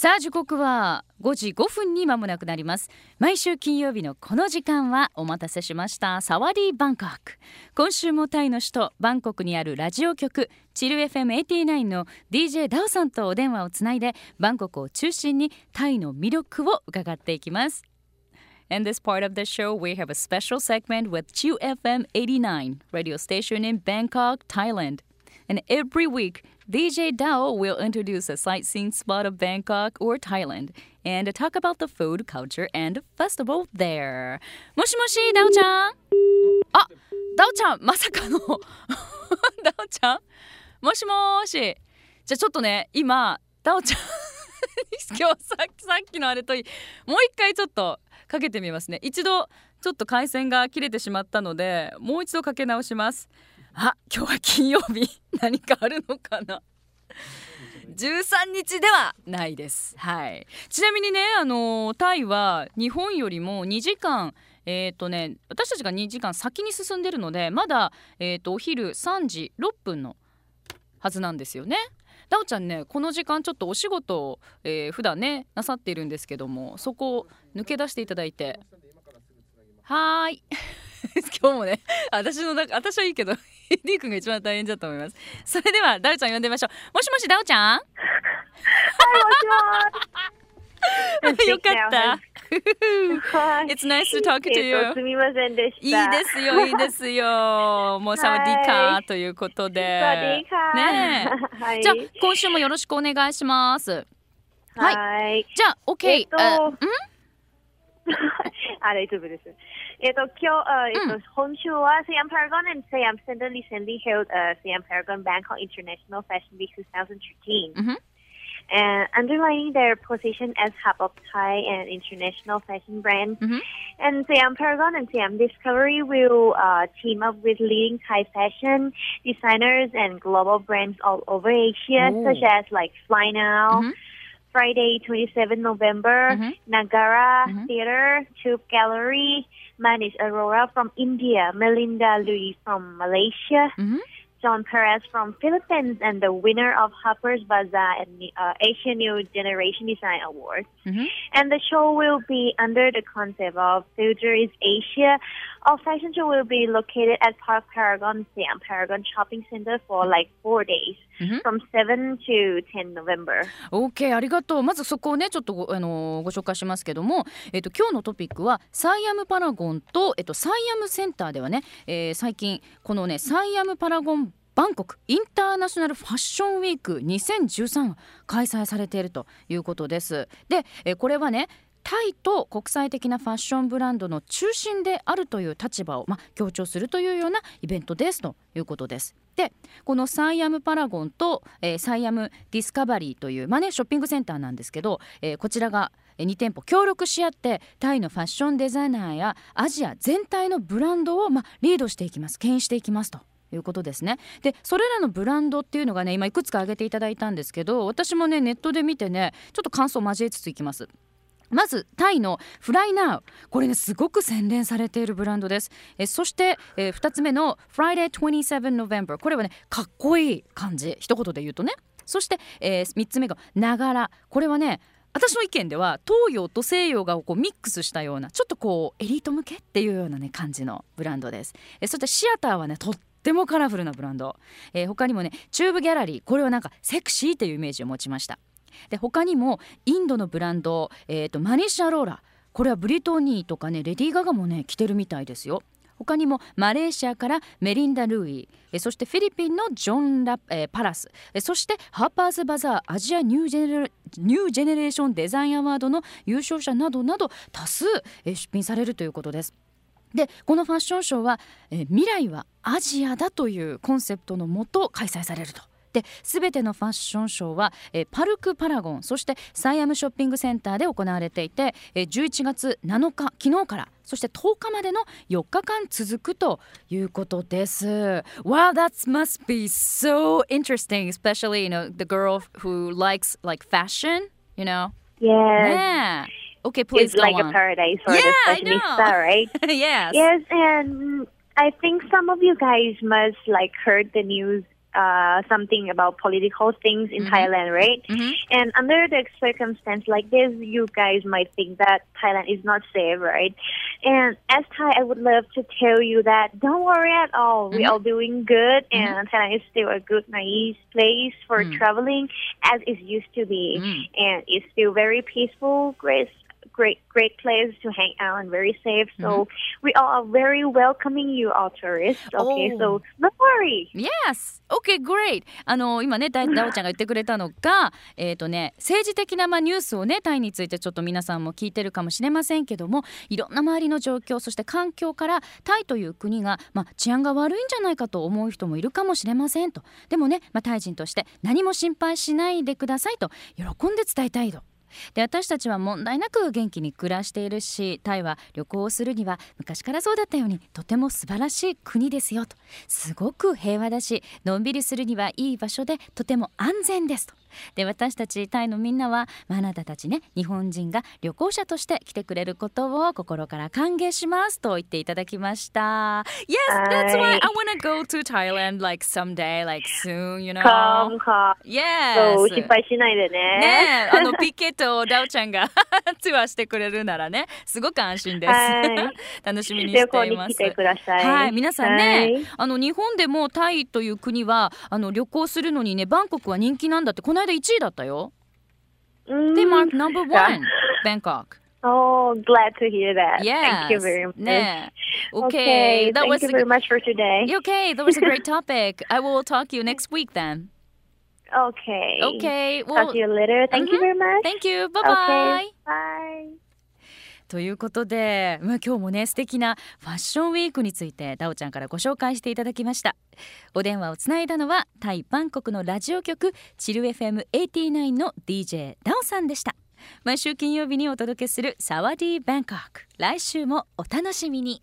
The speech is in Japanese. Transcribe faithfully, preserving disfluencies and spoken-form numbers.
さあ時刻はごじごふんに間もなくなります。毎週金曜日のこの時間はお待たせしましたサワディーバンコク。今週もタイの首都バンコクにあるラジオ局チル エフエムはちじゅうきゅう の ディージェー ダオさんとお電話をつないでバンコクを中心にタイの魅力を伺っていきます。 In this part of the show we have a special segment with Chill エフエムはちじゅうきゅう radio station in Bangkok, Thailand. And every weekディージェー Dao will introduce a sightseeing spot of Bangkok or Thailand and talk about the food, culture, and festival there. もしもし、Daoちゃん。あ、Daoちゃん、まさかのDaoちゃん。もしもし。じゃあちょっとね、今Daoちゃん今日さっきのあれともう一回ちょっとかけてみますね。一度ちょっと回線が切れてしまったので、もう一度かけ直します。あ、今日は金曜日何かあるのかなじゅうさんにちではないです、はい、ちなみにね、あのー、タイは日本よりもにじかんえーとね、私たちがにじかん先に進んでるのでまだ、えーと、お昼さんじろっぷんのはずなんですよね。ダオちゃんね、この時間ちょっとお仕事を、えー、普段ねなさっているんですけども、そこを抜け出していただいてはーい今日もね、私の私はいいけどD 君が一番大変だと思います。それではダオちゃん呼んでみましょう。もしもしダオちゃん。はい、もしもしよかったIt's nice to talk to you。 すみませんでした。いいですよいいですよもうサワディーカーということで、ねえ、はい、じゃあ今週もよろしくお願いします。はい、はい、じゃあ OK、えっと、あ、んあれ大丈夫です。えっと、今日、えっとうん、今週はセヤンパラゴン and セヤンセンター recently held、uh, セヤンパラゴン Bangkok International Fashion Week twenty thirteen、mm-hmm. and underlining their position as hub of Thai and international fashion brands、mm-hmm. and セヤンパラゴン and セヤン Discovery will、uh, team up with leading Thai fashion designers and global brands all over Asia、oh. such as like Fly Now、mm-hmm.Friday, twenty-seventh of November, mm-hmm. Nagara mm-hmm. Theater, Tube Gallery, Manish Arora from India, Melinda Louis from Malaysia, mm-hmm. John Perez from Philippines, and the winner of Harper's Bazaar and uh, Asia New Generation Design Award. Mm-hmm. And the show will be under the concept of Future is Asia. Our fashion show will be located at Park Paragon, Siam Paragon Shopping Center for like four days.Mm-hmm. from seventh to tenth November。 OK、 ありがとう。まずそこをねちょっと ご,、あのー、ご紹介しますけども、えー、と今日のトピックはサイアムパラゴン と,、えー、とサイアムセンターではね、えー、最近このねサイアムパラゴンバンコクインターナショナルファッションウィークにせんじゅうさん開催されているということです。で、えー、これはねタイと国際的なファッションブランドの中心であるという立場を、まあ、強調するというようなイベントですということです。で、このサイアムパラゴンと、えー、サイアムディスカバリーという、まあね、ショッピングセンターなんですけど、えー、こちらがに店舗協力し合ってタイのファッションデザイナーやアジア全体のブランドを、まあ、リードしていきます、牽引していきますということですね。で、それらのブランドっていうのがね今いくつか挙げていただいたんですけど、私もねネットで見てねちょっと感想を交えつついきます。まずタイのフライナウ、これねすごく洗練されているブランドです。えそして、えー、ふたつめの Friday にじゅうなな November、 これはねかっこいい感じ、一言で言うとね。そして、えー、みっつめがながら、これはね私の意見では東洋と西洋がこうミックスしたようなちょっとこうエリート向けっていうようなね感じのブランドです。えそしてシアターはねとってもカラフルなブランド、えー、他にもねチューブギャラリー、これはなんかセクシーっていうイメージを持ちました。で他にもインドのブランド、えーと、マニッシュ・アローラ、これはブリトニーとかねレディー・ガガもね着てるみたいですよ。他にもマレーシアからメリンダ・ルイ、えそしてフィリピンのジョンラ、えー、パラス、えそしてハーパーズ・バザーアジアニュージェネ、ニュージェネレーションデザインアワードの優勝者などなど多数、えー、出品されるということです。でこのファッションショーは、えー、未来はアジアだというコンセプトのもと開催されると。すべてのファッションショーは、えー、パルクパラゴン、そしてサイアムショッピングセンターで行われていて、えー、じゅういちがつなのか昨日からそしてとおかまでのよっかかん続くということです。 Wow, that must be so interesting, especially you know, the girl who likes like fashion, you know? Yeah. Yeah.Okay, please go on. It's like a paradise for the fashionista, right? Yes. Yes, and I think some of you guys must like heard the news uh, something about political things in mm-hmm. Thailand, right? Mm-hmm. And under the circumstance like this, you guys might think that Thailand is not safe, right? And as Thai, I would love to tell you that don't worry at all. Mm-hmm. We are doing good, mm-hmm. and Thailand is still a good, nice place for mm-hmm. traveling as it used to be, mm-hmm. and it's still very peaceful, great. Great, great place to hang out and very safe. So mm-hmm. we are very welcoming you, all tourists. Okay,、oh. so don't worry. Yes. Okay, great. あの今ね、ダオちゃんが言ってくれたのが、えっとね、政治的なまあニュースをね、タイについてちょっと皆さんも聞いてるかもしれませんけども、いろんな周りの状況、そして環境からタイという国がまあ治安が悪いんじゃないかと思う人もいるかもしれませんと。でもね、まあタイ人として何も心配しないでくださいと喜んで伝えたいと。で私たちは問題なく元気に暮らしているし、タイは旅行をするには昔からそうだったようにとても素晴らしい国ですよと、すごく平和だしのんびりするにはいい場所でとても安全ですと。で私たちタイのみんなは、まあ、あなたたちね日本人が旅行者として来てくれることを心から歓迎しますと言っていただきました。 Yes, that's why I want to go to Thailand like someday, like soon, you know. Come, come. Yes. そう失敗しないでね。ねえ、あのピケとダオちゃんがツアーしてくれるならね、すごく安心です。楽しみにしています。旅行に来てください。はい、皆さんね、あの日本でもタイという国はあの旅行するのにね、バンコクは人気なんだって、この間いちいだったよ。で、マークナンバーワン、バンコク。Oh, glad to hear that. Yes. Thank you very much. Yeah. Okay. Okay. That was thank you very much for today. Okay, that was a great topic. I will talk to you next week then. Okay. Okay. Well, talk to you later. Thank、mm-hmm. you very much. Thank you. Bye bye. Okay. Bye. ということで、まあ、今日もね素敵なファッションウィークについてダオちゃんからご紹介していただきました。お電話をつないだのはタイ・バンコクのラジオ局チル エフエムはちじゅうきゅう の ディージェー ダオさんでした。毎週金曜日にお届けするサワディ・バンコク、来週もお楽しみに。